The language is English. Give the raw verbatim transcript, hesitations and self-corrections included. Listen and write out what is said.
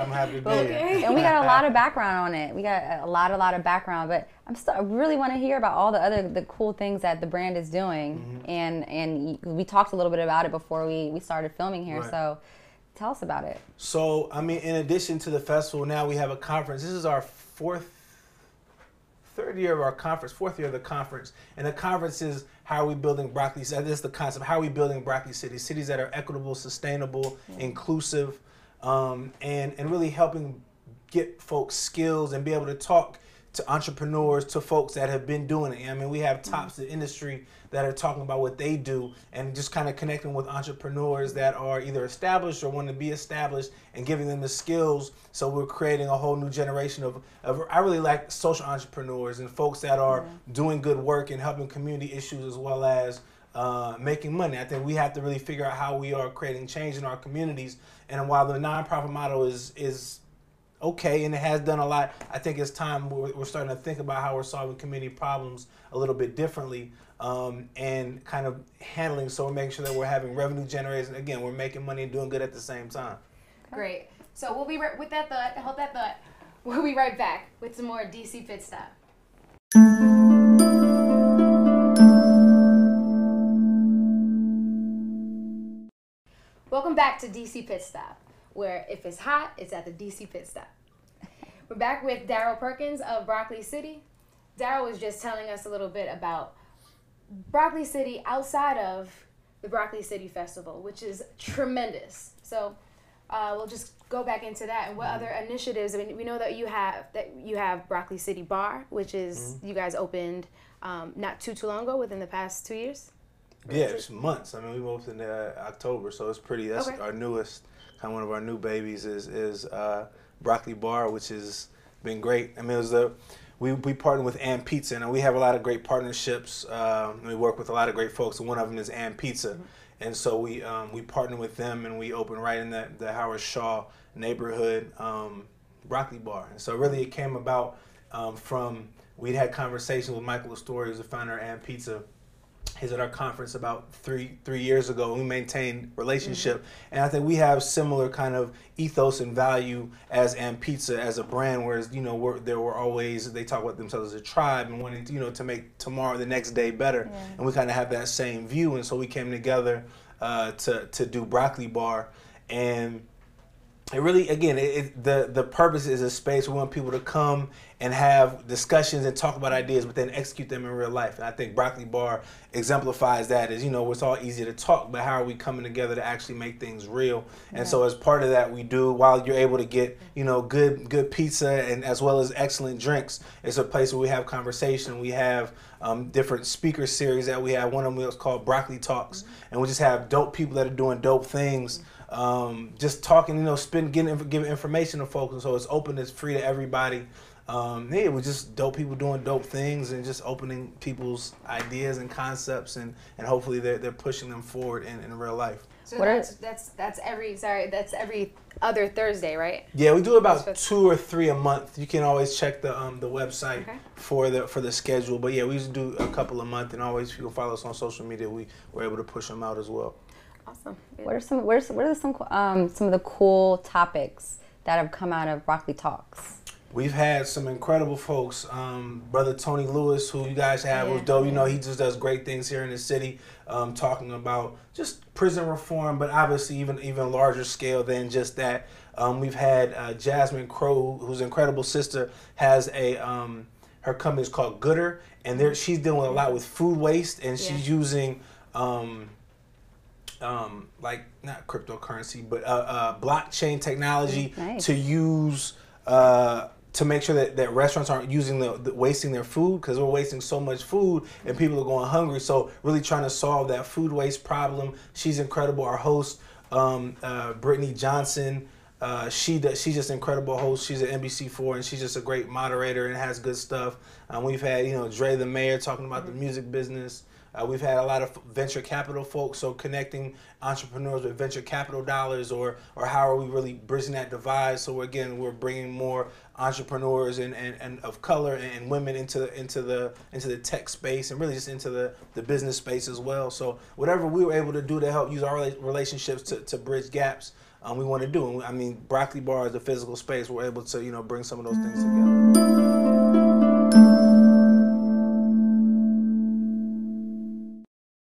I'm happy to be here. Okay. And we got a lot of background on it. We got a lot, a lot of background, but I'm still, I really want to hear about all the other the cool things that the brand is doing. Mm-hmm. And and we talked a little bit about it before we, we started filming here, right. So tell us about it. So, I mean, in addition to the festival, now we have a conference. This is our fourth, third year of our conference, fourth year of the conference. And the conference is, how are we building Broccoli City? This is the concept, how are we building Broccoli City? Cities that are equitable, sustainable, yeah. inclusive, Um, and, and really helping get folks skills and be able to talk to entrepreneurs, to folks that have been doing it. I mean, we have tops of the industry that are talking about what they do and just kind of connecting with entrepreneurs that are either established or want to be established and giving them the skills. So we're creating a whole new generation of, of I really like social entrepreneurs and folks that are yeah. doing good work and helping community issues as well as Uh, making money. I think we have to really figure out how we are creating change in our communities. And while the nonprofit model is is okay and it has done a lot, I think it's time we're, we're starting to think about how we're solving community problems a little bit differently um, and kind of handling. So we're making sure that we're having revenue generation. Again, we're making money and doing good at the same time. Great. So we'll be right with that thought. Hold that thought. We'll be right back with some more D C Pit Stop. Welcome back to D C Pit Stop, where if it's hot, it's at the D C Pit Stop. We're back with Daryl Perkins of Broccoli City. Daryl was just telling us a little bit about Broccoli City outside of the Broccoli City Festival, which is tremendous. So uh, we'll just go back into that and what mm-hmm. other initiatives. I mean, we know that you have that you have Broccoli City Bar, which is mm-hmm. you guys opened um, not too too long ago, within the past two years. Yeah, it's months. I mean, we opened in uh, October, so it's pretty. That's okay. Our newest, kind of one of our new babies is is uh, Broccoli Bar, which has been great. I mean, it was a we we partnered with and pizza, and we have a lot of great partnerships. Um, we work with a lot of great folks, and one of them is and pizza, mm-hmm. and so we um, we partner with them, and we open right in the the Howard Shaw neighborhood um, Broccoli Bar, and so really it came about um, from we'd had conversations with Michael Astoria, who's the founder of and pizza. He's at our conference about three three years ago. We maintained relationship, mm-hmm. and I think we have similar kind of ethos and value as and pizza as a brand. Whereas you know we're, there were always they talk about themselves as a tribe and wanting you know to make tomorrow the next day better, yeah. and we kind of have that same view. And so we came together uh, to to do Broccoli Bar, and it really again it, it, the the purpose is a space we want people to come and have discussions and talk about ideas, but then execute them in real life. And I think Broccoli Bar exemplifies that. As you know, it's all easy to talk, but how are we coming together to actually make things real? And yeah. so, as part of that, we do while you're able to get you know good good pizza and as well as excellent drinks. It's a place where we have conversation. We have um, different speaker series that we have. One of them is called Broccoli Talks, mm-hmm. and we just have dope people that are doing dope things. Mm-hmm. Um, just talking, you know, spend, getting, giving information to folks, and so it's open, it's free to everybody. Um, yeah, it was just dope people doing dope things and just opening people's ideas and concepts, and, and hopefully they're they're pushing them forward in, in real life. So that's, that's that's every sorry that's every other Thursday, right? Yeah, we do about two or three a month. You can always check the um the website okay. for the for the schedule, but yeah, we just do a couple a month, and always people follow us on social media. We we're able to push them out as well. Awesome. What are some? What are some? What are some? Um, some of the cool topics that have come out of Broccoli Talks? We've had some incredible folks. Um, Brother Tony Lewis, who you guys have, yeah. was dope. You know, he just does great things here in the city, um, talking about just prison reform, but obviously even even larger scale than just that. Um, we've had uh, Jasmine Crow, who's an incredible sister, has a um, her company is called Gooder, and there she's dealing a lot with food waste, and she's yeah. using. Um, Um, like not cryptocurrency, but uh, uh, blockchain technology nice. to use uh, to make sure that, that restaurants aren't using the, the wasting their food, because we're wasting so much food and people are going hungry. So really trying to solve that food waste problem. She's incredible. Our host, um, uh, Brittany Johnson. Uh, she does, she's just an incredible host. She's at N B C four, and she's just a great moderator and has good stuff. Um, we've had you know Dre the Mayor talking about mm-hmm. the music business. Uh, we've had a lot of venture capital folks, so connecting entrepreneurs with venture capital dollars, or or how are we really bridging that divide? So again, we're bringing more entrepreneurs and, and, and of color and women into the into the into the tech space, and really just into the, the business space as well. So whatever we were able to do to help use our relationships to, to bridge gaps, um, we want to do. And I mean, Broccoli Bar is a physical space. We're able to, you know, bring some of those things together.